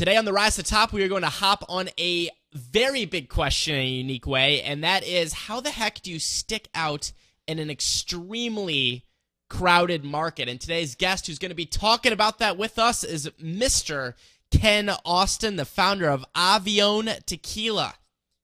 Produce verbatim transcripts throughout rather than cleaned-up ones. Today on the Rise to Top, we are going to hop on a very big question in a unique way, and that is, how the heck do you stick out in an extremely crowded market? And today's guest who's going to be talking about that with us is Mister Ken Austin, the founder of Avion Tequila.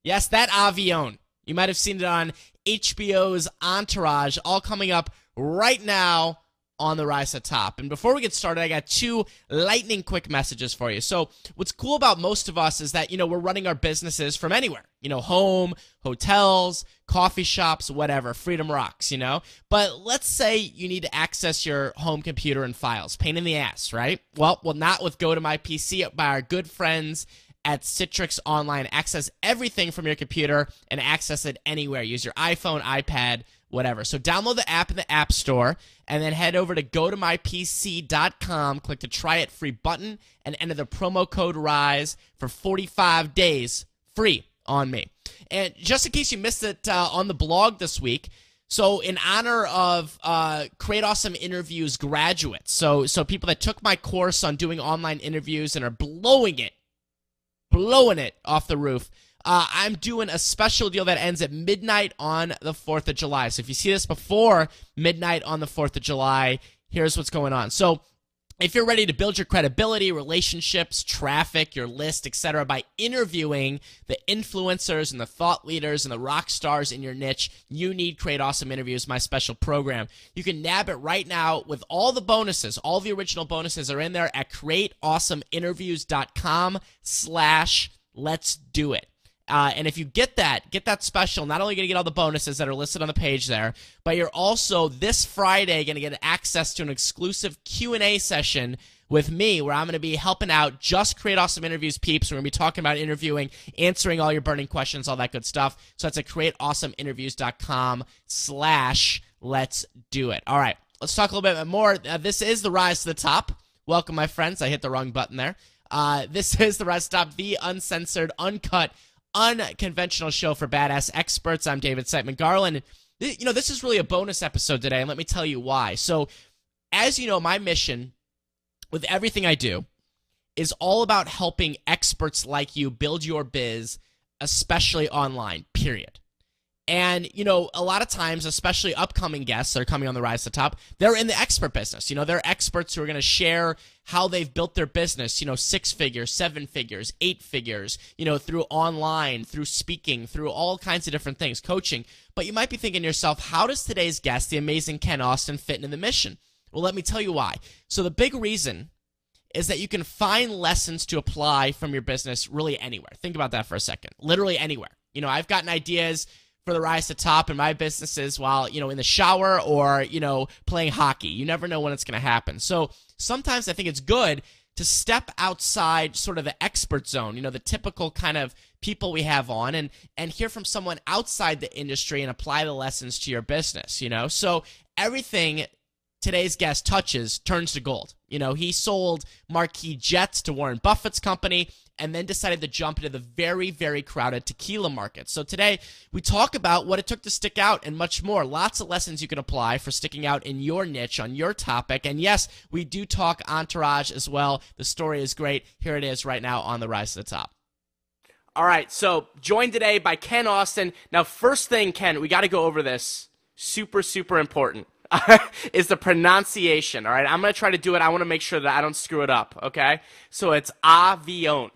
Yes, that Avion. You might have seen it on H B O's Entourage, all coming up right now on the Rise to Top. And before we get started, I got two lightning quick messages for you. So what's cool about most of us is that, you know, we're running our businesses from anywhere, you know, home, hotels, coffee shops, whatever, freedom rocks, you know, but let's say you need to access your home computer and files, pain in the ass, right? Well, well, not with GoToMyPC by our good friends at Citrix Online. Access everything from your computer and access it anywhere. Use your iPhone, iPad, whatever. So download the app in the App Store and then head over to go to my P C dot com, click the Try It Free button, and enter the promo code RISE for forty-five days free on me. And just in case you missed it uh, on the blog this week, so in honor of uh, Create Awesome Interviews graduates, so, so people that took my course on doing online interviews and are blowing it, blowing it off the roof, Uh, I'm doing a special deal that ends at midnight on the fourth of July. So if you see this before midnight on the fourth of July, here's what's going on. So if you're ready to build your credibility, relationships, traffic, your list, et cetera, by interviewing the influencers and the thought leaders and the rock stars in your niche, you need Create Awesome Interviews, my special program. You can nab it right now with all the bonuses. All the original bonuses are in there at create awesome interviews dot com slash let's do it. Uh, and if you get that, get that special, not only going to get all the bonuses that are listed on the page there, but you're also this Friday going to get access to an exclusive Q and A session with me where I'm going to be helping out just Create Awesome Interviews peeps. We're going to be talking about interviewing, answering all your burning questions, all that good stuff. So that's at create awesome interviews dot com slash let's do it. All right, let's talk a little bit more. Uh, this is the Rise to the Top. Welcome, my friends. I hit the wrong button there. Uh, this is the Rise to the Top, the uncensored, uncut, unconventional show for badass experts. I'm David Siteman Garland. You know, this is really a bonus episode today, and let me tell you why. So, as you know, my mission with everything I do is all about helping experts like you build your biz, especially online, period. And, you know, a lot of times, especially upcoming guests that are coming on the Rise to the Top, they're in the expert business. You know, they're experts who are going to share how they've built their business, you know, six figures, seven figures, eight figures, you know, through online, through speaking, through all kinds of different things, coaching. But you might be thinking to yourself, how does today's guest, the amazing Ken Austin, fit into the mission? Well, let me tell you why. So the big reason is that you can find lessons to apply from your business really anywhere. Think about that for a second. Literally anywhere. You know, I've gotten ideas for the Rise to the Top in my businesses while, you know, in the shower or, you know, playing hockey. You never know when it's going to happen. So sometimes I think it's good to step outside sort of the expert zone, you know, the typical kind of people we have on, and and hear from someone outside the industry and apply the lessons to your business, you know. So everything today's guest touches turns to gold. You know, he sold Marquis Jets to Warren Buffett's company and then decided to jump into the very, very crowded tequila market. So today we talk about what it took to stick out and much more. Lots of lessons you can apply for sticking out in your niche, on your topic. And yes, we do talk Entourage as well. The story is great. Here it is right now on the Rise to the Top. All right, so joined today by Ken Austin. Now, first thing, Ken, we got to go over this. Super, super important. Is the pronunciation, all right? I'm going to try to do it. I want to make sure that I don't screw it up, okay? So it's Avion.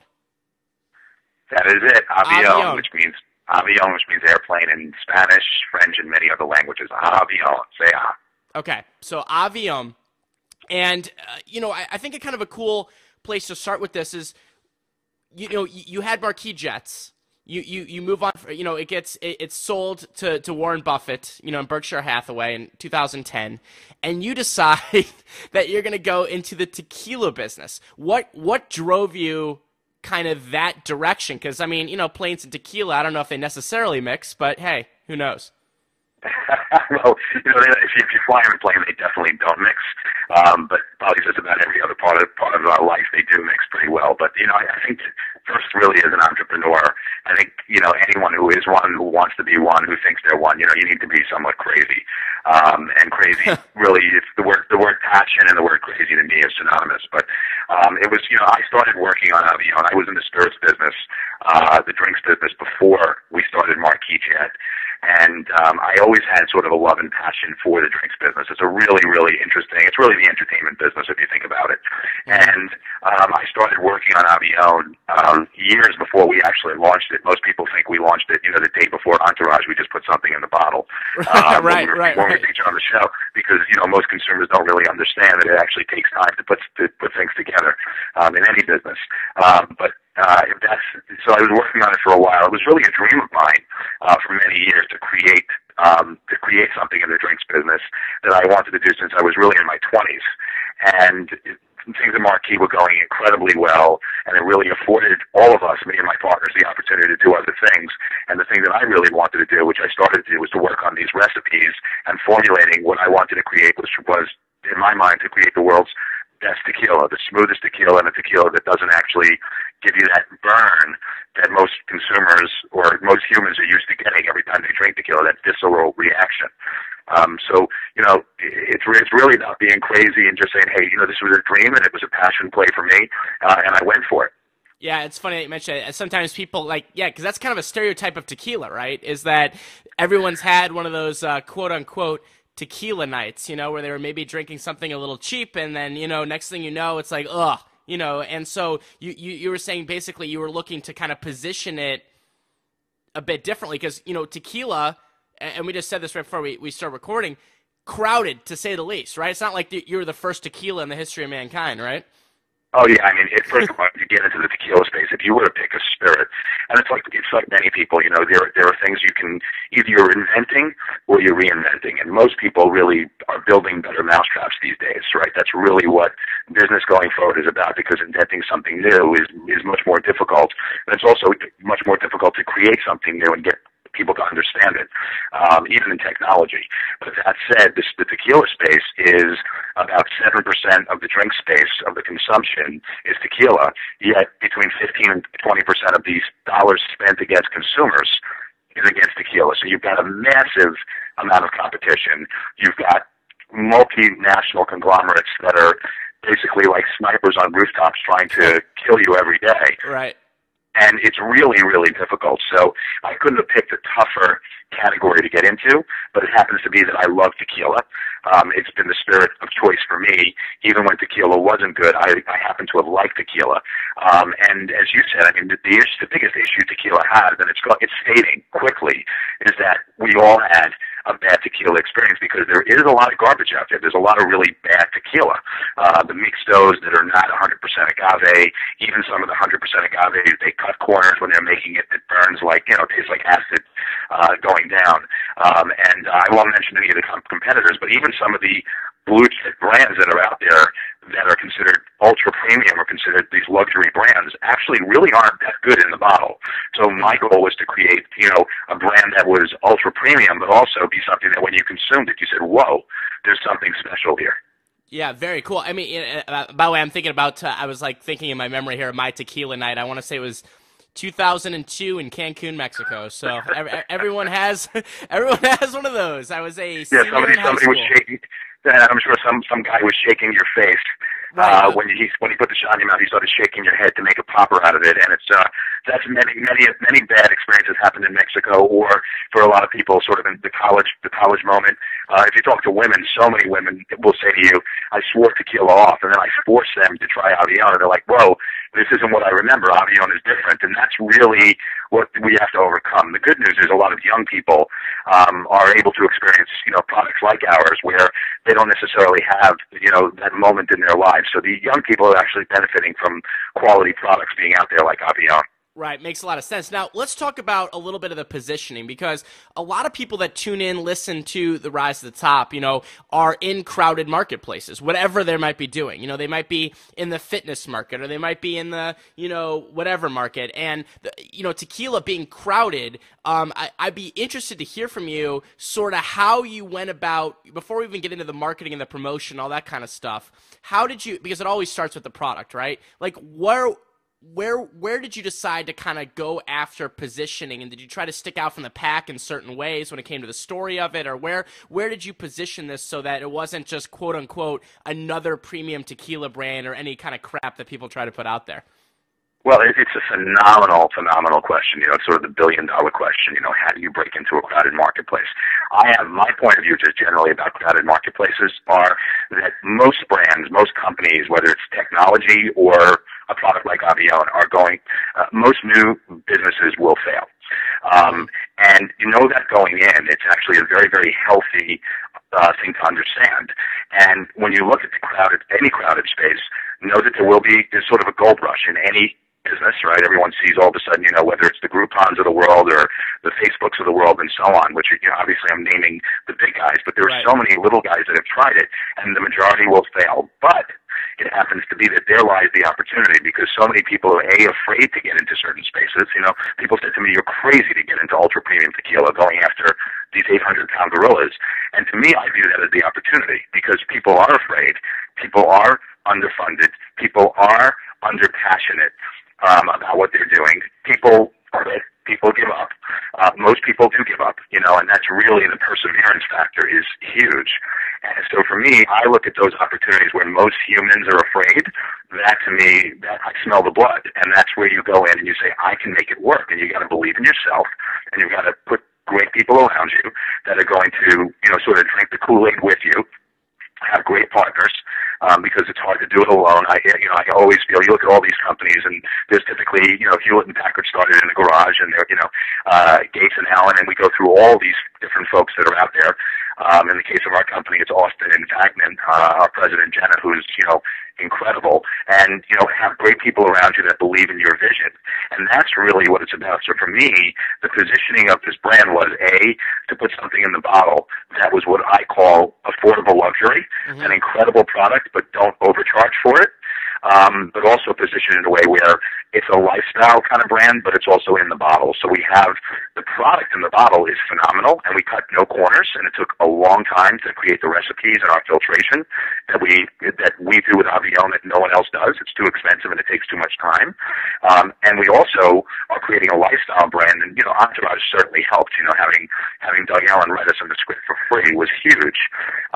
That is it, Avion, Avion. which means Avion, which means airplane in Spanish, French, and many other languages. Avion, say ah. Okay, so Avion. And, uh, you know, I, I think a kind of a cool place to start with this is, you know, you, you had Marquis Jets. You, you, you move on, you know, it gets, it, it's sold to, to Warren Buffett, you know, in Berkshire Hathaway in two thousand ten, and you decide that you're going to go into the tequila business. What, what drove you kind of that direction? Because, I mean, you know, planes and tequila, I don't know if they necessarily mix, but hey, who knows? Well, you know, if you, if you fly on a plane, they definitely don't mix. Um, but probably just about every other part of part of our life, they do mix pretty well. But you know, I, I think first, really, as an entrepreneur, I think you know anyone who is one, who wants to be one, who thinks they're one, you know, you need to be somewhat crazy. um, and crazy. Really, it's the word the word passion and the word crazy to me is synonymous. But um, it was, you know, I started working on Avion. I was in the spirits business, uh, the drinks business before we started Marquis Jet. And um, I always had sort of a love and passion for the drinks business. It's a really, really interesting, it's really the entertainment business if you think about it. And um, I started working on Avion um, years before we actually launched it. Most people think we launched it, you know, the day before Entourage, we just put something in the bottle um, right, when we, were, right, when we right. feature on the show, because, you know, most consumers don't really understand that it actually takes time to put, to put things together um, in any business. Um, but Uh, if that's, so I was working on it for a while. It was really a dream of mine uh, for many years to create um, to create something in the drinks business that I wanted to do since I was really in my twenties. And it, things at Marquis were going incredibly well, and it really afforded all of us, me and my partners, the opportunity to do other things. And the thing that I really wanted to do, which I started to do, was to work on these recipes and formulating what I wanted to create, which was, in my mind, to create the world's best tequila, the smoothest tequila, and a tequila that doesn't actually give you that burn that most consumers or most humans are used to getting every time they drink tequila, that visceral reaction. Um, so, you know, it's, it's really not being crazy and just saying, hey, you know, this was a dream and it was a passion play for me, uh, and I went for it. Yeah, it's funny that you mentioned it. Sometimes people like, yeah, because that's kind of a stereotype of tequila, right, is that everyone's had one of those uh, quote-unquote tequila nights, you know, where they were maybe drinking something a little cheap, and then, you know, next thing you know, it's like, ugh, you know. And so you, you, you were saying basically you were looking to kind of position it a bit differently because, you know, tequila, and we just said this right before we, we start recording, crowded to say the least, right? It's not like the, you're the first tequila in the history of mankind, right? Oh, yeah. I mean, it, first of all, you get into the tequila space, if you were to pick a spirit, and it's like it's like many people, you know, there, there are things you can, either you're inventing or you're reinventing, and most people really are building better mousetraps these days, right? That's really what business going forward is about, because inventing something new is, is much more difficult, and it's also much more difficult to create something new and get people to understand it, um, even in technology. But that said, this, the tequila space is about seven percent of the drink space of the consumption is tequila, yet between fifteen and twenty percent of these dollars spent against consumers is against tequila. So you've got a massive amount of competition. You've got multinational conglomerates that are basically like snipers on rooftops trying to kill you every day. Right. And it's really, really difficult. So I couldn't have picked a tougher category to get into, but it happens to be that I love tequila. Um, it's been the spirit of choice for me. Even when tequila wasn't good, I, I happen to have liked tequila. Um, and as you said, I mean, the, the, issue, the biggest issue tequila has, and it's, it's fading quickly, is that we all had a bad tequila experience because there is a lot of garbage out there. There's a lot of really bad tequila. Uh, the mixtos that are not one hundred percent agave, even some of the one hundred percent agave, they cut corners when they're making it that burns like, you know, tastes like acid uh, going down. Um, and uh, I won't mention any of the com competitors, but even some of the blue chip brands that are out there that are considered ultra premium or considered these luxury brands actually really aren't that good in the bottle. So my goal was to create, you know, a brand that was ultra premium, but also be something that when you consumed it, you said, whoa, there's something special here. Yeah, very cool. I mean, uh, by the way, I'm thinking about, uh, I was like thinking in my memory here, my tequila night, I want to say it was two thousand two in Cancun, Mexico. So every, everyone has, everyone has one of those. I was a senior yeah, somebody, in high somebody school. Was shaking. I'm sure some, some guy was shaking your face right. uh, when he when he put the shot in your mouth. He started shaking your head to make a popper out of it, and it's uh, that's many many many bad experiences happened in Mexico, or for a lot of people, sort of in the college the college moment. Uh, if you talk to women, so many women will say to you, "I swore tequila off," and then I force them to try Avion, and they're like, "Whoa, this isn't what I remember. Avion is different," and that's really what we have to overcome. The good news is a lot of young people um, are able to experience, you know, products like ours where they don't necessarily have, you know, that moment in their lives. So the young people are actually benefiting from quality products being out there like Avion. Right. Makes a lot of sense. Now, let's talk about a little bit of the positioning, because a lot of people that tune in, listen to The Rise to the Top, you know, are in crowded marketplaces, whatever they might be doing. You know, they might be in the fitness market, or they might be in the, you know, whatever market. And, the, you know, tequila being crowded, um, I, I'd be interested to hear from you sort of how you went about, before we even get into the marketing and the promotion, all that kind of stuff, how did you, because it always starts with the product, right? Like, where where where did you decide to kind of go after positioning, and did you try to stick out from the pack in certain ways when it came to the story of it, or where where did you position this so that it wasn't just quote unquote another premium tequila brand or any kind of crap that people try to put out there? Well, it's a phenomenal, phenomenal question. You know, it's sort of the billion-dollar question. You know, how do you break into a crowded marketplace? I have my point of view just generally about crowded marketplaces are that most brands, most companies, whether it's technology or a product like Avion, are going. Uh, most new businesses will fail, um, and you know that going in. It's actually a very, very healthy uh, thing to understand. And when you look at the crowded, any crowded space, know that there will be there's sort of a gold rush in any business, right? Everyone sees all of a sudden, you know, whether it's the Groupons of the world or the Facebooks of the world and so on, which are, you know, obviously I'm naming the big guys, but there are right. so many little guys that have tried it, and the majority will fail. But it happens to be that there lies the opportunity, because so many people are, A, afraid to get into certain spaces. You know, people said to me, you're crazy to get into ultra-premium tequila going after these eight hundred pound gorillas. And to me, I view that as the opportunity, because people are afraid, people are underfunded, people are underpassionate Um, about what they're doing. People are it. People give up. Uh, most people do give up, you know, and that's really the perseverance factor is huge. And so for me, I look at those opportunities where most humans are afraid. That to me, that I smell the blood, and that's where you go in and you say, I can make it work. And you got to believe in yourself, and you've got to put great people around you that are going to, you know, sort of drink the Kool-Aid with you. Have great partners, um, because it's hard to do it alone. I, you know, I always feel, you look at all these companies, and there's typically, you know, Hewlett and Packard started in a garage, and they're, you know, uh, Gates and Allen, and we go through all these different folks that are out there. Um, in the case of our company, it's Austin and Tagman, uh, our president, Jenna, who's, you know, incredible, and, you know, have great people around you that believe in your vision. And that's really what it's about. So for me, the positioning of this brand was, A, to put something in the bottle that was what I call affordable luxury, mm-hmm. an incredible product, but don't overcharge for it. Um, but also positioned in a way where it's a lifestyle kind of brand, but it's also in the bottle. So we have the product in the bottle is phenomenal, and we cut no corners, and it took a long time to create the recipes and our filtration that we that we do with Avion that no one else does. It's too expensive and it takes too much time. Um, and we also are creating a lifestyle brand, and you know, Entourage certainly helped. You know, having having Doug Ellin write us on the script for free was huge.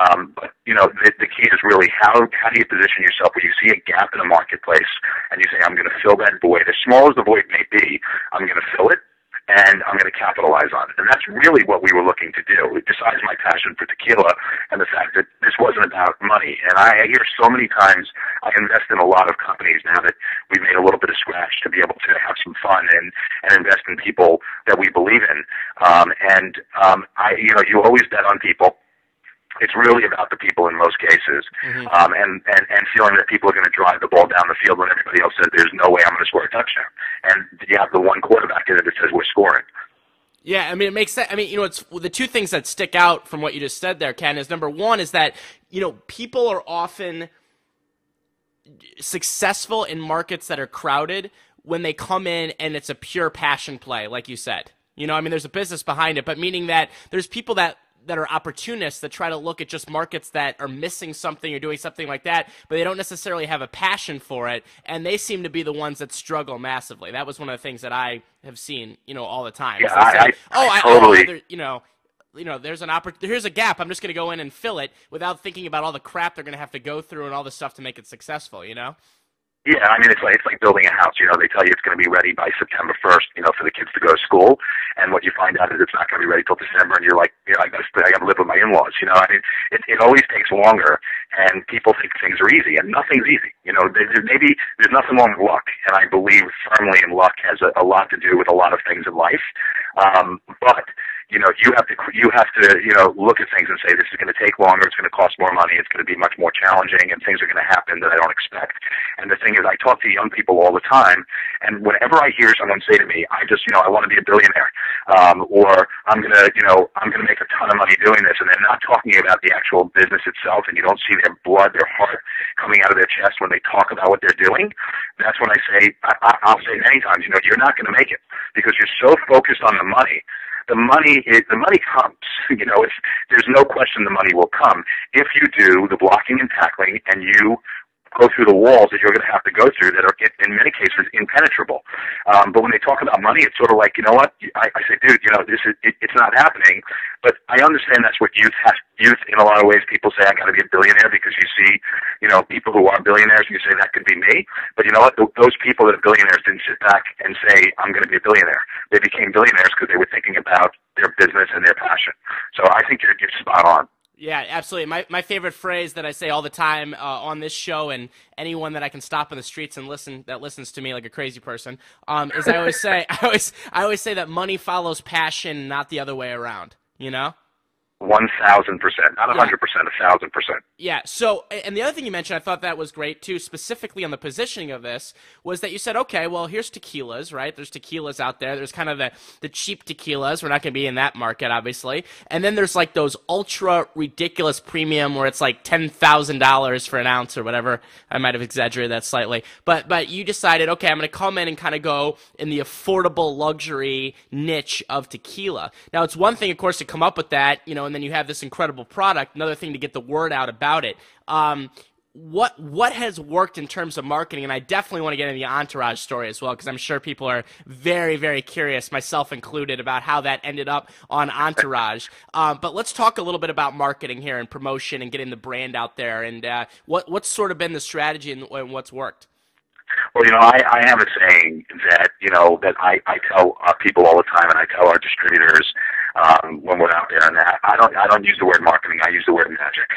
Um, but you know, the, the key is really how how do you position yourself when you see a gap in a marketplace, and you say, I'm going to fill that void. As small as the void may be, I'm going to fill it, and I'm going to capitalize on it. And that's really what we were looking to do, besides my passion for tequila and the fact that this wasn't about money. And I hear so many times, I invest in a lot of companies now that we've made a little bit of scratch to be able to have some fun and, and invest in people that we believe in. Um, and, um, I, you know, you always bet on people. It's really about the people in most cases, mm-hmm. um, and, and, and feeling that people are going to drive the ball down the field when everybody else says, there's no way I'm going to score a touchdown. And you have the one quarterback in it that says, we're scoring. Yeah, I mean, it makes sense. I mean, you know, it's the two things that stick out from what you just said there, Ken, is number one is that, you know, people are often successful in markets that are crowded when they come in and it's a pure passion play, like you said. You know, I mean, there's a business behind it, but meaning that there's people that that are opportunists that try to look at just markets that are missing something or doing something like that, but they don't necessarily have a passion for it, and they seem to be the ones that struggle massively. That was one of the things that I have seen, you know, all the time. Yeah, I, say, I, oh, I, I totally. I, there, you know, you know, there's an oppor- here's a gap. I'm just going to go in and fill it without thinking about all the crap they're going to have to go through and all the stuff to make it successful, you know? Yeah, I mean, it's like, it's like building a house. You know, they tell you it's going to be ready by September first, you know, for the kids to go to school. And what you find out is it's not going to be ready till December. And you're like, you know, I got to, I got to live with my in-laws. You know, I mean, it, it always takes longer. And people think things are easy, and nothing's easy. You know, there, maybe there's nothing wrong with luck. And I believe firmly in luck has a, a lot to do with a lot of things in life. Um, but, you know, you have to, you have to, you know, look at things and say, this is going to take longer, it's going to cost more money, it's going to be much more challenging, and things are going to happen that I don't expect. And the thing is, I talk to young people all the time, and whenever I hear someone say to me, I just, you know, I want to be a billionaire, um, or I'm going to, you know, I'm going to make a ton of money doing this, and they're not talking about the actual business itself, and you don't see their blood, their heart coming out of their chest when they talk about what they're doing, that's when I say, I, I, I'll say many times, you know, you're not going to make it, because you're so focused on the money. The money is, the money comes, you know, it's, there's no question the money will come if you do the blocking and tackling and you go through the walls that you're going to have to go through that are, in many cases, impenetrable. Um, but when they talk about money, it's sort of like, you know what? I, I say, dude, you know, this is it, it's not happening. But I understand that's what youth has. Youth, in a lot of ways, people say, I got to be a billionaire because you see, you know, people who are billionaires, you say, that could be me. But you know what? Those people that are billionaires didn't sit back and say, I'm going to be a billionaire. They became billionaires because they were thinking about their business and their passion. So I think you're, you're spot on. Yeah, absolutely. My my favorite phrase that I say all the time uh, on this show, and anyone that I can stop in the streets and listen that listens to me like a crazy person, um, is I always say I always I always say that money follows passion, not the other way around. You know. One thousand percent, not a hundred percent, a thousand percent. Yeah. So, and the other thing you mentioned, I thought that was great too, specifically on the positioning of this, was that you said, okay, well, here's tequilas, right? There's tequilas out there. There's kind of the the cheap tequilas. We're not going to be in that market, obviously. And then there's like those ultra ridiculous premium where it's like ten thousand dollars for an ounce or whatever. I might have exaggerated that slightly, but but you decided, okay, I'm going to come in and kind of go in the affordable luxury niche of tequila. Now, it's one thing, of course, to come up with that, you know, and then you have this incredible product, another thing to get the word out about it. Um, what what has worked in terms of marketing? And I definitely want to get into the Entourage story as well, because I'm sure people are very, very curious, myself included, about how that ended up on Entourage. Um, but let's talk a little bit about marketing here and promotion and getting the brand out there. And uh, what what's sort of been the strategy and, and what's worked? Well, you know, I, I have a saying that, you know, that I, I tell our people all the time, and I tell our distributors um, when we're out there, and that I don't I don't use the word marketing. I use the word magic.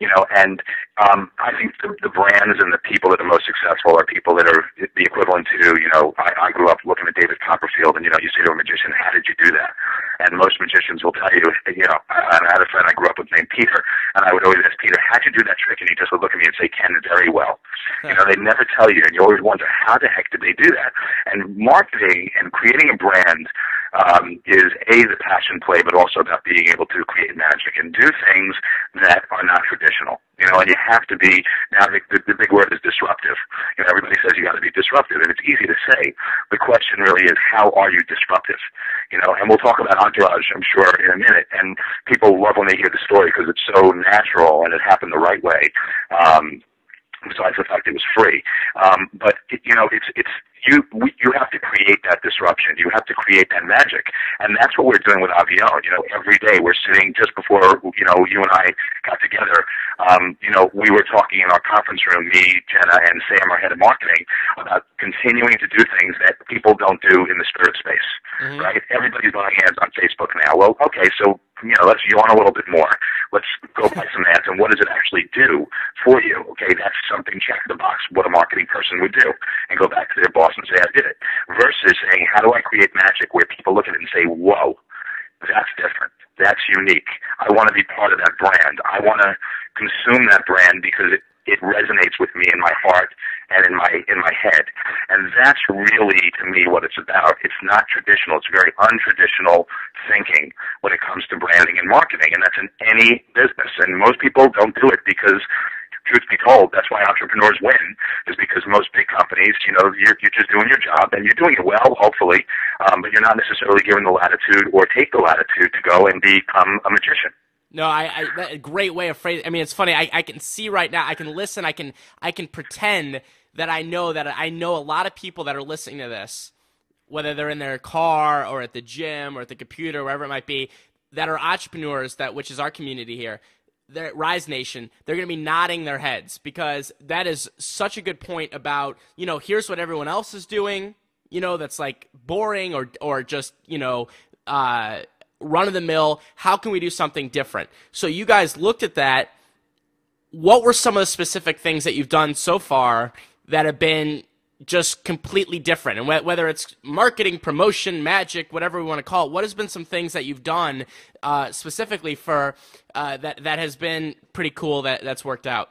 You know, and um, I think the, the brands and the people that are most successful are people that are the equivalent to, you know, I, I grew up looking at David Copperfield, and, you know, you say to a magician, how did you do that? And most magicians will tell you, you know, I, I had a friend I grew up with named Peter, and I would always ask Peter, how'd you do that trick? And he just would look at me and say, Ken, very well. You know, they never tell you, and you always wonder, how the heck did they do that? And marketing and creating a brand um, is, A, the passion play, but also about being able to create magic and do things that are not traditional, you know, and you have to be, now the, the, the big word is disruptive. You know, everybody says you got to be disruptive, and it's easy to say. The question really is, how are you disruptive? You know, and we'll talk about Entourage, I'm sure, in a minute, and people love when they hear the story because it's so natural and it happened the right way, um, besides the fact it was free. Um, but, it, you know, it's, it's, You we, you have to create that disruption. You have to create that magic, and that's what we're doing with Avion. You know, every day we're sitting just before you know you and I got together. Um, you know, we were talking in our conference room, me, Jenna, and Sam, our head of marketing, about continuing to do things that people don't do in the spirit space. Mm-hmm. Right? Everybody's buying ads on Facebook now. Well, okay, so you know, let's yawn a little bit more. Let's go buy some ads, and what does it actually do for you? Okay, that's something. Check the box. What a marketing person would do, and go back to their boss and say, I did it, versus saying, how do I create magic where people look at it and say, whoa, that's different. That's unique. I want to be part of that brand. I want to consume that brand because it, it resonates with me in my heart and in my in my head. And that's really, to me, what it's about. It's not traditional. It's very untraditional thinking when it comes to branding and marketing, and that's in any business. And most people don't do it because, truth be told, that's why entrepreneurs win, is because most big companies, you know, you're, you're just doing your job, and you're doing it well, hopefully, um, but you're not necessarily given the latitude or take the latitude to go and become a magician. No, I, I that, a great way of phrasing. I mean, it's funny. I, I can see right now. I can listen. I can I can pretend that I know that I know a lot of people that are listening to this, whether they're in their car or at the gym or at the computer, wherever it might be, that are entrepreneurs. That which is our community here. They're, Rise Nation, they're going to be nodding their heads because that is such a good point about, you know, here's what everyone else is doing, you know, that's like boring or, or just, you know, uh, run of the mill. How can we do something different? So you guys looked at that. What were some of the specific things that you've done so far that have been just completely different? And whether it's marketing, promotion, magic, whatever we want to call it, what has been some things that you've done uh, specifically for uh, that that has been pretty cool that that's worked out?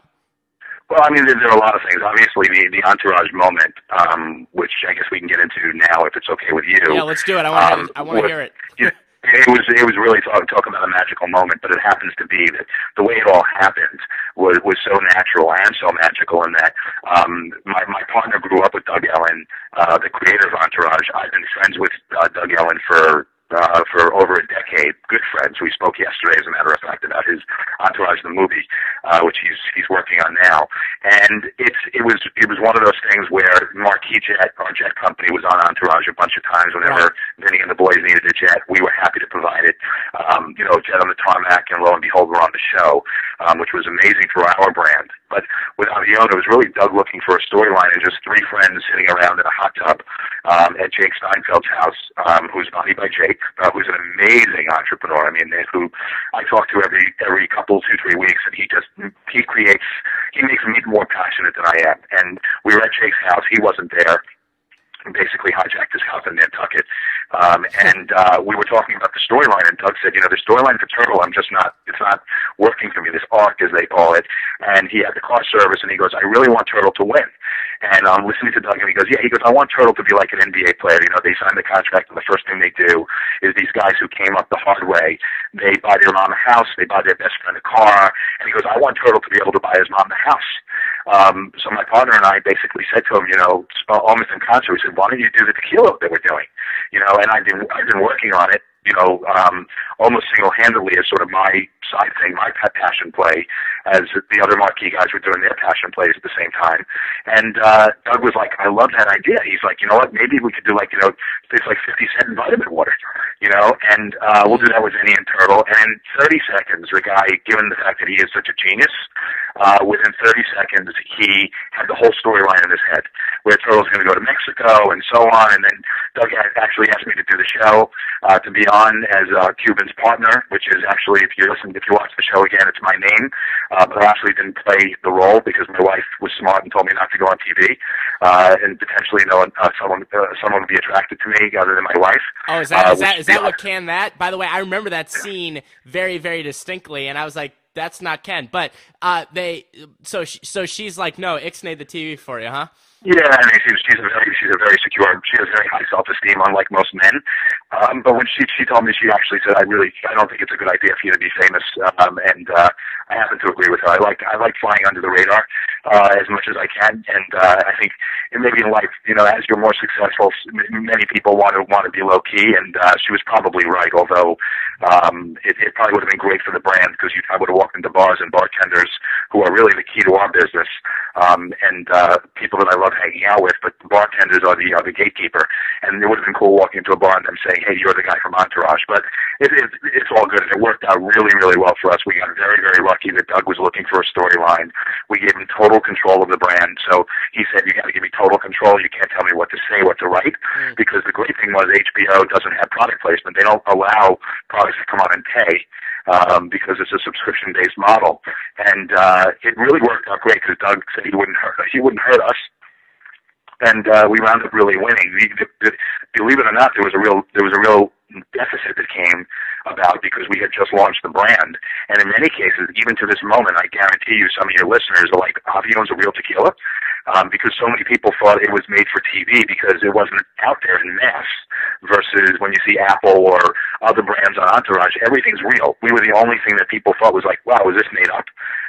Well, I mean, there, there are a lot of things. Obviously, the, the Entourage moment, um, which I guess we can get into now if it's okay with you. Yeah, let's do it. I want um, to, I want to hear it. Yeah. It was it was really talking talk about a magical moment, but it happens to be that the way it all happened was, was so natural and so magical in that um, my, my partner grew up with Doug Ellin, uh, the creator of Entourage. I've been friends with uh, Doug Ellin for, uh, for over a decade. made good friends. We spoke yesterday, as a matter of fact, about his Entourage, the movie, uh, which he's he's working on now. And it's it was it was one of those things where Marquis Jet, our jet company, was on Entourage a bunch of times. Whenever Vinny and the boys needed a jet, we were happy to provide it. Um, you know, jet on the tarmac, and lo and behold, we're on the show, um, which was amazing for our brand. But with Avion, it was really Doug looking for a storyline, and just three friends sitting around in a hot tub um, at Jake Steinfeld's house, um, who's Bodied by Jake, uh, who's an amazing entrepreneur. I mean, who I talk to every every couple, two, three weeks, and he just, he creates, he makes me more passionate than I am. And we were at Jake's house. He wasn't there. Basically hijacked his house in Nantucket. Um, and uh, we were talking about the storyline, and Doug said, you know, the storyline for Turtle, I'm just not, it's not working for me, this arc, as they call it. And he had the car service, and he goes, I really want Turtle to win. And I'm um, listening to Doug, and he goes, yeah, he goes, I want Turtle to be like an N B A player. You know, they sign the contract, and the first thing they do is these guys who came up the hard way, they buy their mom a house, they buy their best friend a car, and he goes, I want Turtle to be able to buy his mom a house. Um, so my partner and I basically said to him, you know, almost in concert, we said, why don't you do the tequila that we're doing? You know, and I've been, I've been working on it, you know, um, almost single-handedly as sort of my side thing, my passion play, as the other Marquee guys were doing their passion plays at the same time. And uh, Doug was like, I love that idea. He's like, you know what, maybe we could do like, you know, it's like fifty cent and Vitamin Water, you know, and uh, we'll do that with Vinny and Turtle. And in thirty seconds, the guy, given the fact that he is such a genius, Uh, within thirty seconds, he had the whole storyline in his head, where Turtle's going to go to Mexico and so on. And then Doug actually asked me to do the show, uh, to be on as uh, Cuban's partner, which is actually, if you listen, if you watch the show again, it's my name. Uh, but I actually didn't play the role because my wife was smart and told me not to go on T V, uh, and potentially, you know, uh, someone uh, someone would be attracted to me other than my wife. Oh, is that uh, is that, is that what Ken? That, by the way, I remember that scene very, very distinctly, and I was like, that's not Ken, but uh, they. So, sh so she's like, no, Ixnay the T V for you, huh? Yeah, I mean, she's she's a very she's a very secure. She has very high self esteem, unlike most men. Um, but when she she told me, she actually said, I really I don't think it's a good idea for you to be famous. Um, and uh, I happen to agree with her. I like I like flying under the radar uh, as much as I can, and uh, I think it maybe in life, you know, as you're more successful, many people want to want to be low key, and uh, she was probably right, although. Um, it, it probably would have been great for the brand, because you I would have walked into bars and bartenders who are really the key to our business, um, and uh, people that I love hanging out with. But the bartenders are the, are the gatekeeper, and it would have been cool walking into a bar and them saying, "Hey, you're the guy from Entourage." But it, it, it's all good, and it worked out really, really well for us. We got very, very lucky that Doug was looking for a storyline. We gave him total control of the brand. So he said, "You got to give me total control. You can't tell me what to say, what to write," mm. because the great thing was H B O doesn't have product placement. They don't allow product to come out and pay, um, because it's a subscription-based model, and uh, it really worked out great because Doug said he wouldn't hurt us. He wouldn't hurt us, and uh, we wound up really winning. We, the, the, believe it or not, there was a real there was a real deficit that came about because we had just launched the brand, and in many cases, even to this moment, I guarantee you, some of your listeners are like, "Avion's a real tequila," um, because so many people thought it was made for T V because it wasn't out there in mass. Versus when you see Apple or other brands on Entourage, everything's real. We were the only thing that people thought was like, wow, is this made up?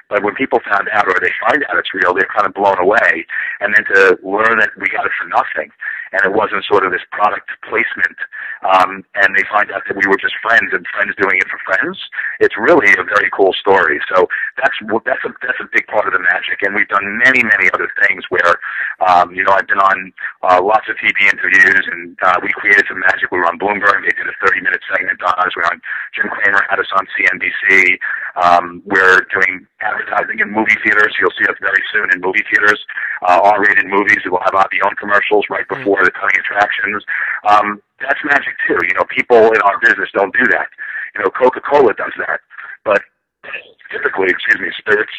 But when people found out, or they find out it's real, they're kind of blown away. And then to learn that we got it for nothing, and it wasn't sort of this product placement, um, and they find out that we were just friends and friends doing it for friends, it's really a very cool story. So that's that's a, that's a big part of the magic. And we've done many, many other things where, um, you know, I've been on uh, lots of T V interviews, and uh, we created some magic. We were on Bloomberg. They did a thirty-minute segment on us. We were on Jim Cramer had us on C N B C. Um, we're doing advertising in movie theaters. You'll see us very soon in movie theaters. Uh, R-rated movies. We'll have Avion commercials right before the coming attractions. Um, that's magic too. You know, people in our business don't do that. You know, Coca-Cola does that, but typically, excuse me, spirits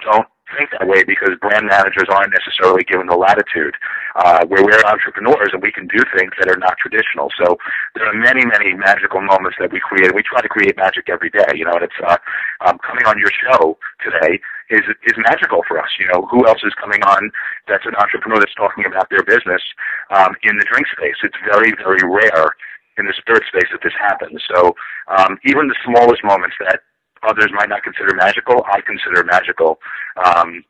don't think that way because brand managers aren't necessarily given the latitude uh, where we're entrepreneurs and we can do things that are not traditional. So there are many, many magical moments that we create. We try to create magic every day, you know, and it's uh, um, coming on your show today is is magical for us. You know, who else is coming on that's an entrepreneur that's talking about their business um, in the drink space? It's very, very rare in the spirit space that this happens. So um, even the smallest moments that others might not consider magical, I consider magical. Um,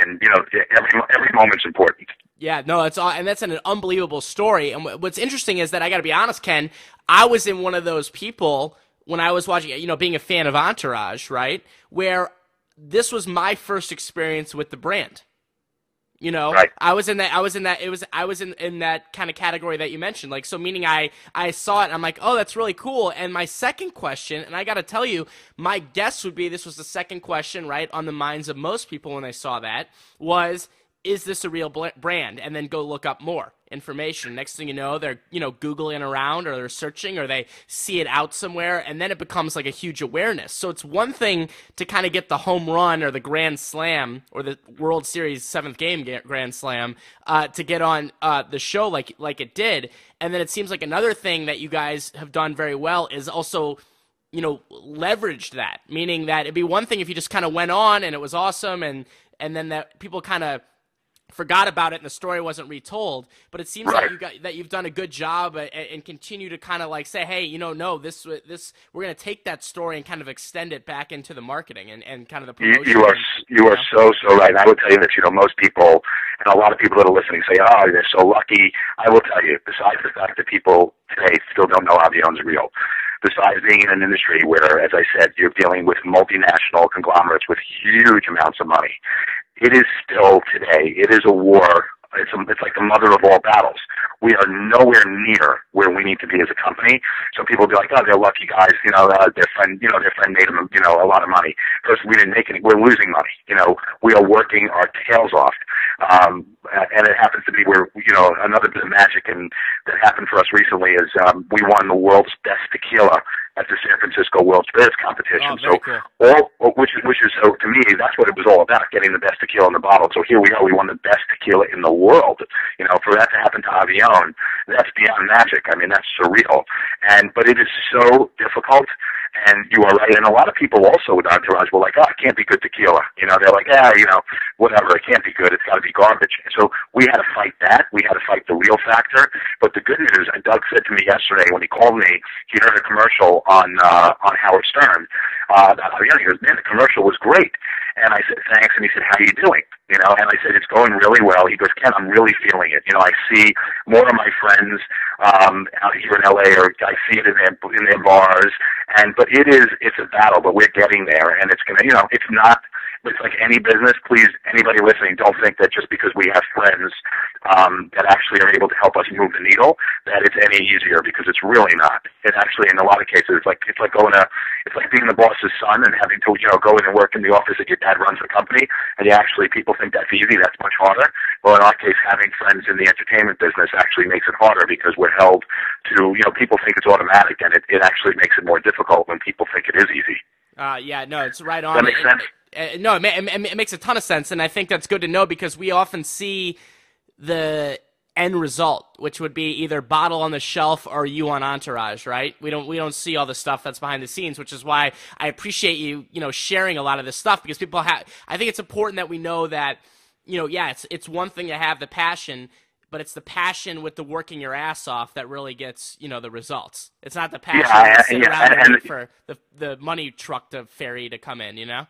and, you know, every, every moment's important. Yeah, no, that's all, and that's an unbelievable story. And what's interesting is that, I got to be honest, Ken, I was in one of those people when I was watching, you know, being a fan of Entourage, right, where this was my first experience with the brand. You know, right. I was in that, I was in that, it was, I was in, in that kind of category that you mentioned. Like, so meaning I, I saw it and I'm like, oh, that's really cool. And my second question, and I got to tell you, my guess would be this was the second question, right, on the minds of most people when they saw that was, is this a real brand? And then go look up more information. Next thing you know, they're, you know, Googling around, or they're searching, or they see it out somewhere. And then it becomes like a huge awareness. So it's one thing to kind of get the home run or the grand slam or the World Series seventh game grand slam uh, to get on uh, the show like, like it did. And then it seems like another thing that you guys have done very well is also, you know, leveraged that, meaning that it'd be one thing if you just kind of went on and it was awesome. And, and then that people kind of forgot about it and the story wasn't retold, but it seems right. like you got, that you've done a good job and, and continue to kind of like say, hey, you know, no, this, this, we're going to take that story and kind of extend it back into the marketing and, and kind of the promotion. You, you are, and, you, you are know? so, so right. And I would tell you that, you know, most people, and a lot of people that are listening say, oh, you're so lucky. I will tell you, besides the fact that people today still don't know Avion's real, besides being in an industry where, as I said, you're dealing with multinational conglomerates with huge amounts of money, it is still today, it is a war. It's, a, it's like the mother of all battles. We are nowhere near where we need to be as a company. So people be like, oh, they're lucky guys. You know, uh, their friend, you know, their friend made them, you know, a lot of money. First, we didn't make any. We're losing money. You know, we are working our tails off. Um, and it happens to be where, you know, another bit of magic and that happened for us recently is um, we won the world's best tequila at the San Francisco World Spirits Competition. Oh, so cool. all, which is, which is, so to me, that's what it was all about, getting the best tequila in the bottle. So here we are, we won the best tequila in the world. You know, for that to happen to Avion, that's beyond magic. I mean, that's surreal. And, but it is so difficult. And you are right. And a lot of people also with Entourage were like, oh, it can't be good tequila. You know, they're like, ah, you know, whatever. It can't be good. It's got to be garbage. So we had to fight that. We had to fight the real factor. But the good news, and Doug said to me yesterday when he called me, he heard a commercial on uh, on Howard Stern. Uh, he goes, man, the commercial was great. And I said, thanks. And he said, how are you doing? You know, and I said, it's going really well. He goes, Ken, I'm really feeling it. You know, I see more of my friends um, out here in L A, or I see it in their, in their bars. And but it is, it's a battle, but we're getting there. And it's gonna, you know, it's not. It's like any business. Please, anybody listening, don't think that just because we have friends um, that actually are able to help us move the needle, that it's any easier, because it's really not. It actually, in a lot of cases, it's like it's like going to, it's like being the boss's son and having to, you know, go in and work in the office that your dad runs the company. And you actually, people think that's easy. That's much harder. Well, in our case, having friends in the entertainment business actually makes it harder, because we're held to, you know, people think it's automatic, and it, it actually makes it more difficult when people think it is easy. Uh, yeah, no, it's right on. That makes sense. Uh, no, it, it, it makes a ton of sense, and I think that's good to know, because we often see the end result, which would be either bottle on the shelf or you on Entourage, right? We don't we don't see all the stuff that's behind the scenes, which is why I appreciate you, you know, sharing a lot of this stuff, because people have. I think it's important that we know that, you know, yeah, it's it's one thing to have the passion, but it's the passion with the working your ass off that really gets, you know, the results. It's not the passion yeah, to sit yeah, around and wait for the the money truck to ferry to come in, you know.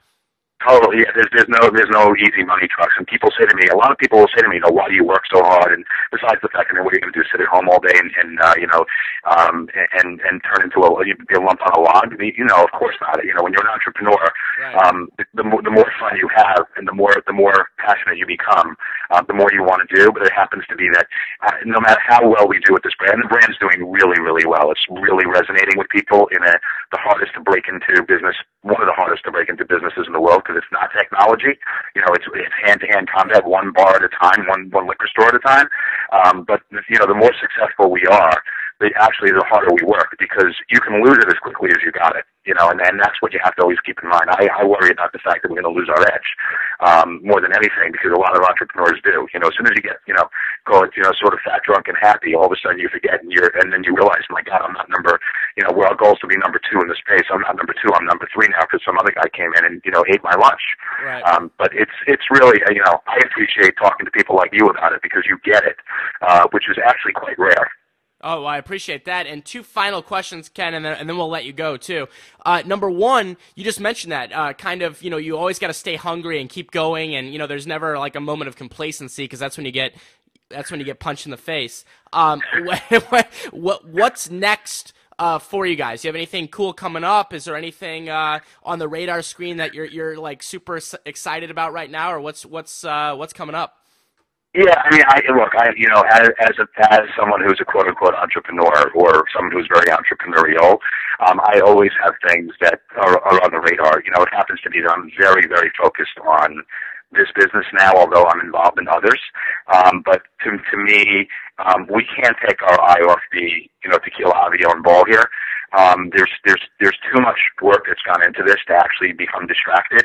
Totally. Yeah. There's, there's no, there's no easy money trucks. And people say to me, a lot of people will say to me, you know, why do you work so hard? And besides the fact that, you know, what are you going to do, sit at home all day and, and uh, you know, um, and, and turn into a, a lump on a log? You know, of course not. You know, when you're an entrepreneur, right. um, the, the, more, the more fun you have and the more, the more passionate you become, uh, the more you want to do. But it happens to be that uh, no matter how well we do with this brand, the brand's doing really, really well. It's really resonating with people in a, the hardest to break into business, one of the hardest to break into businesses in the world. It's not technology, you know. It's it's hand-to-hand combat, one bar at a time, one one liquor store at a time. Um, but you know, the more successful we are, the actually the harder we work, because you can lose it as quickly as you got it. You know, and, and that's what you have to always keep in mind. I, I worry about the fact that we're going to lose our edge um, more than anything, because a lot of entrepreneurs do. You know, as soon as you get, you know, call it, you know, sort of fat, drunk, and happy, all of a sudden you forget, and you're, and then you realize, my God, I'm not number, you know, where our goal is to be number two in the space. I'm not number two. I'm number three now, because some other guy came in and, you know, ate my lunch. Right. Um, but it's it's really, you know, I appreciate talking to people like you about it, because you get it, uh, which is actually quite rare. Oh, I appreciate that. And two final questions, Ken, and then, and then we'll let you go, too. Uh, number one, you just mentioned that uh, kind of, you know, you always got to stay hungry and keep going. And, you know, there's never like a moment of complacency, because that's when you get that's when you get punched in the face. Um, what, what, what's next uh, for you guys? Do you have anything cool coming up? Is there anything uh, on the radar screen that you're you're like super excited about right now, or what's what's uh, what's coming up? Yeah, I mean, I, look, I, you know, as as, a, as someone who's a quote unquote entrepreneur or someone who's very entrepreneurial, um, I always have things that are, are on the radar. You know, it happens to be that I'm very, very focused on this business now, although I'm involved in others. Um, but to to me, um, we can't take our eye off the you know tequila Avion ball here. Um, there's there's there's too much work that's gone into this to actually become distracted.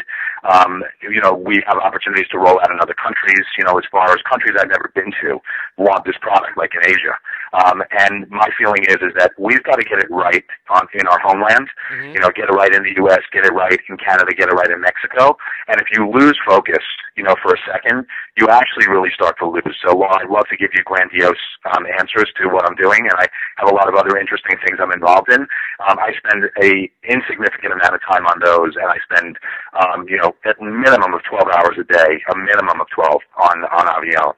Um, you know, we have opportunities to roll out in other countries. You know, as far as countries I've never been to, want this product like in Asia. Um, and my feeling is is that we've got to get it right on, in our homeland. Mm-hmm. You know, get it right in the U S, get it right in Canada, get it right in Mexico. And if you lose focus, you know, for a second, you actually really start to lose. So while I'd love to give you grandiose um, answers to what I'm doing, and I have a lot of other interesting things I'm involved in, um, I spend a insignificant amount of time on those, and I spend, um, you know, at minimum of twelve hours a day, a minimum of twelve on, on Avion.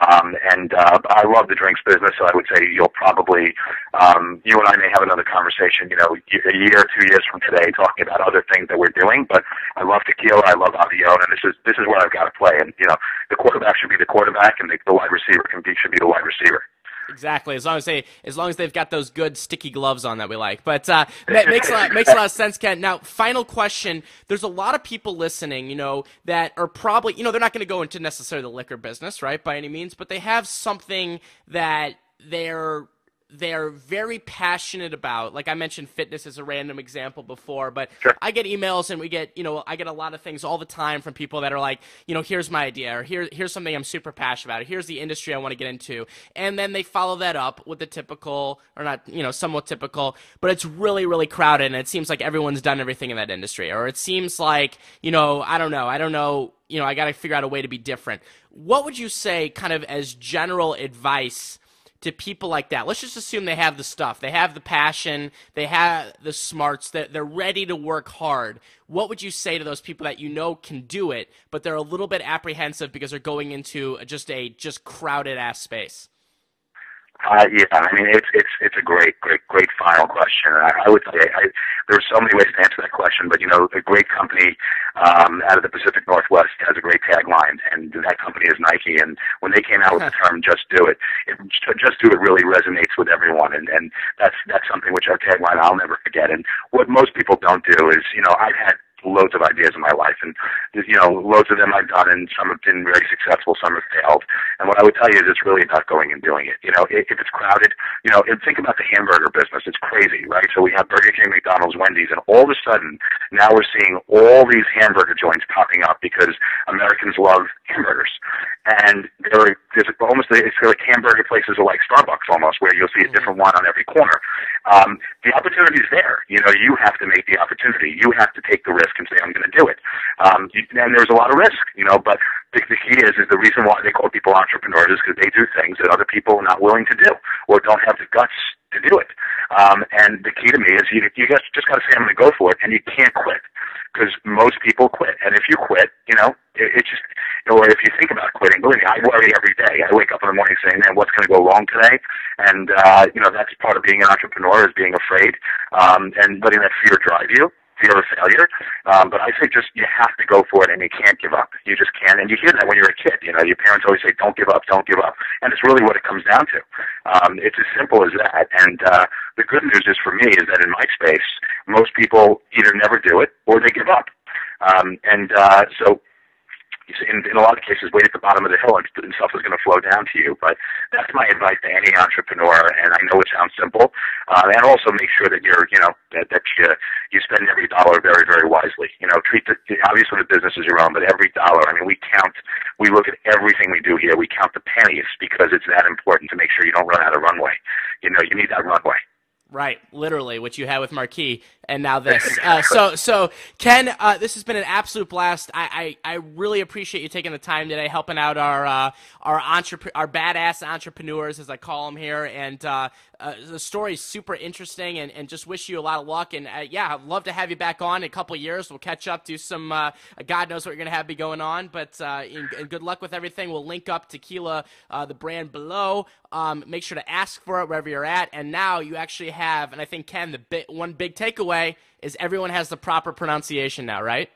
Um, and uh, I love the drinks business, so I would say you'll probably, um, you and I may have another conversation, you know, a year or two years from today talking about other things that we're doing, but I love tequila, I love Avion, and this is, this is where I've got to play. And, you know, the quarterback should be the quarterback, and the, the wide receiver can be, should be the wide receiver. Exactly, as long as they as long as they've got those good sticky gloves on that we like. But uh, makes a lot, makes a lot of sense, Ken. Now, final question: there's a lot of people listening, you know, that are probably, you know, they're not going to go into necessarily the liquor business, right, by any means, but they have something that they're they're very passionate about. Like I mentioned fitness as a random example before, but sure. I get emails and we get, you know, I get a lot of things all the time from people that are like, you know, here's my idea, or here, here's something I'm super passionate about, or here's the industry I want to get into. And then they follow that up with the typical, or not, you know, somewhat typical, but it's really, really crowded and it seems like everyone's done everything in that industry. Or it seems like, you know, I don't know, I don't know, you know, I got to figure out a way to be different. What would you say kind of as general advice to people like that? Let's just assume they have the stuff, they have the passion, they have the smarts, that they're ready to work hard. What would you say to those people that you know can do it, but they're a little bit apprehensive because they're going into just a just crowded ass space? Uh, yeah, I mean, it's it's it's a great, great, great final question. I, I would say I, there's so many ways to answer that question, but, you know, a great company um, out of the Pacific Northwest has a great tagline, and that company is Nike. And when they came out with the term "Just Do It," it "Just Do It" really resonates with everyone, and, and that's that's something which our tagline I'll never forget. And what most people don't do is, you know, I've had loads of ideas in my life, and, you know, loads of them I've done, and some have been very successful, some have failed. And what I would tell you is it's really about going and doing it. You know, if it's crowded, you know, and think about the hamburger business. It's crazy, right? So we have Burger King, McDonald's, Wendy's, and all of a sudden now we're seeing all these hamburger joints popping up because Americans love hamburgers. And there there's almost it's like hamburger places are like Starbucks almost, where you'll see a different one on every corner. Um, the opportunity is there. You know, you have to make the opportunity. You have to take the risk and say, I'm going to do it. Um, you, and there's a lot of risk, you know, but the, the key is, is the reason why they call people entrepreneurs is because they do things that other people are not willing to do or don't have the guts to do it. Um, and the key to me is you, you just, just got to say, I'm going to go for it, and you can't quit, because most people quit. And if you quit, you know, it, it just, or if you think about quitting, believe me, I worry every day. I wake up in the morning saying, man, what's going to go wrong today? And, uh, you know, that's part of being an entrepreneur, is being afraid, um, and letting that fear drive you. Fear of failure, um, but I say just you have to go for it, and you can't give up. You just can't, and you hear that when you're a kid. You know, your parents always say, "Don't give up, don't give up," and it's really what it comes down to. Um, it's as simple as that. And uh, the good news is for me is that in my space, most people either never do it or they give up. Um, and uh, so, in, in a lot of cases, wait at the bottom of the hill, and stuff is going to flow down to you. But that's my advice to any entrepreneur. And I know it sounds simple, uh, and also make sure that you're, you know, that, that you. You spend every dollar very, very wisely. You know, treat the, obviously the business is your own, but every dollar, I mean, we count, we look at everything we do here. We count the pennies because it's that important to make sure you don't run out of runway. You know, you need that runway. Right, literally, what you had with Marquis, and now this. Uh, so, so Ken, uh, this has been an absolute blast. I, I, I really appreciate you taking the time today, helping out our uh, our entrep- our badass entrepreneurs, as I call them here. And uh, uh, the story is super interesting, and, and just wish you a lot of luck. And, uh, yeah, I'd love to have you back on in a couple of years. We'll catch up, do some uh, – God knows what you're going to have be going on. But uh, and, and good luck with everything. We'll link up tequila, uh, the brand below. Um, make sure to ask for it wherever you're at. And now you actually have have, and I think, Ken, the bit, one big takeaway is everyone has the proper pronunciation now, right?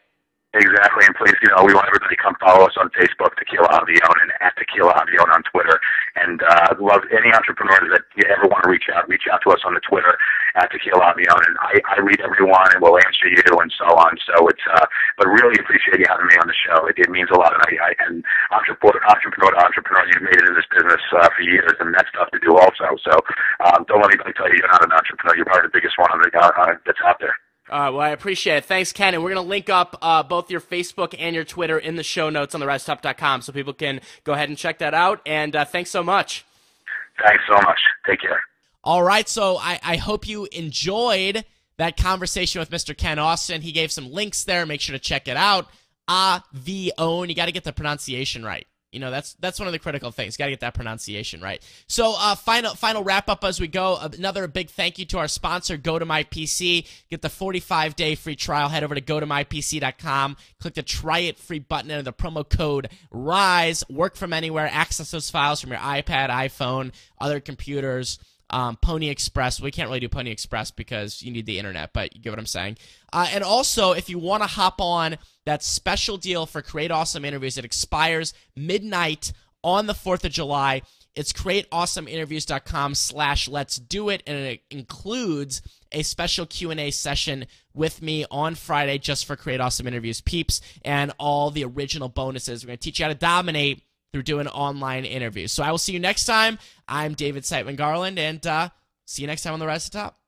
Exactly, and please, you know, we want everybody to come follow us on Facebook, Tequila Avion, and at Tequila Avion on Twitter. And uh, love any entrepreneurs that you ever want to reach out, reach out to us on the Twitter at Tequila Avion, and I, I read everyone, and we'll answer you, and so on. So it's, uh, but really appreciate you having me on the show. It, it means a lot, and I, I and entrepreneur, entrepreneur, entrepreneur, you've made it in this business uh, for years, and that's tough to do also. So um, don't let anybody tell you you're not an entrepreneur. You're probably the biggest one on the, uh, that's out there. All right, well, I appreciate it. Thanks, Ken. And we're going to link up uh, both your Facebook and your Twitter in the show notes on the rise top dot com so people can go ahead and check that out. And uh, thanks so much. Thanks so much. Take care. All right, so I, I hope you enjoyed that conversation with Mister Ken Austin. He gave some links there. Make sure to check it out. Avion. You got to get the pronunciation right. You know, that's that's one of the critical things. Got to get that pronunciation right. So uh, final final wrap-up as we go. Another big thank you to our sponsor, Go To My P C. Get the forty-five day free trial. Head over to go to my p c dot com. Click the Try It Free button and the promo code RISE. Work from anywhere. Access those files from your iPad, iPhone, other computers. Um, Pony Express. We can't really do Pony Express because you need the internet, but you get what I'm saying. Uh, and also, if you want to hop on that special deal for Create Awesome Interviews, it expires midnight on the fourth of July. It's create awesome interviews dot com slash let's do it, and it includes a special Q and A session with me on Friday just for Create Awesome Interviews peeps and all the original bonuses. We're going to teach you how to dominate through doing online interviews. So I will see you next time. I'm David Siteman Garland, and uh, see you next time on The Rise to the Top.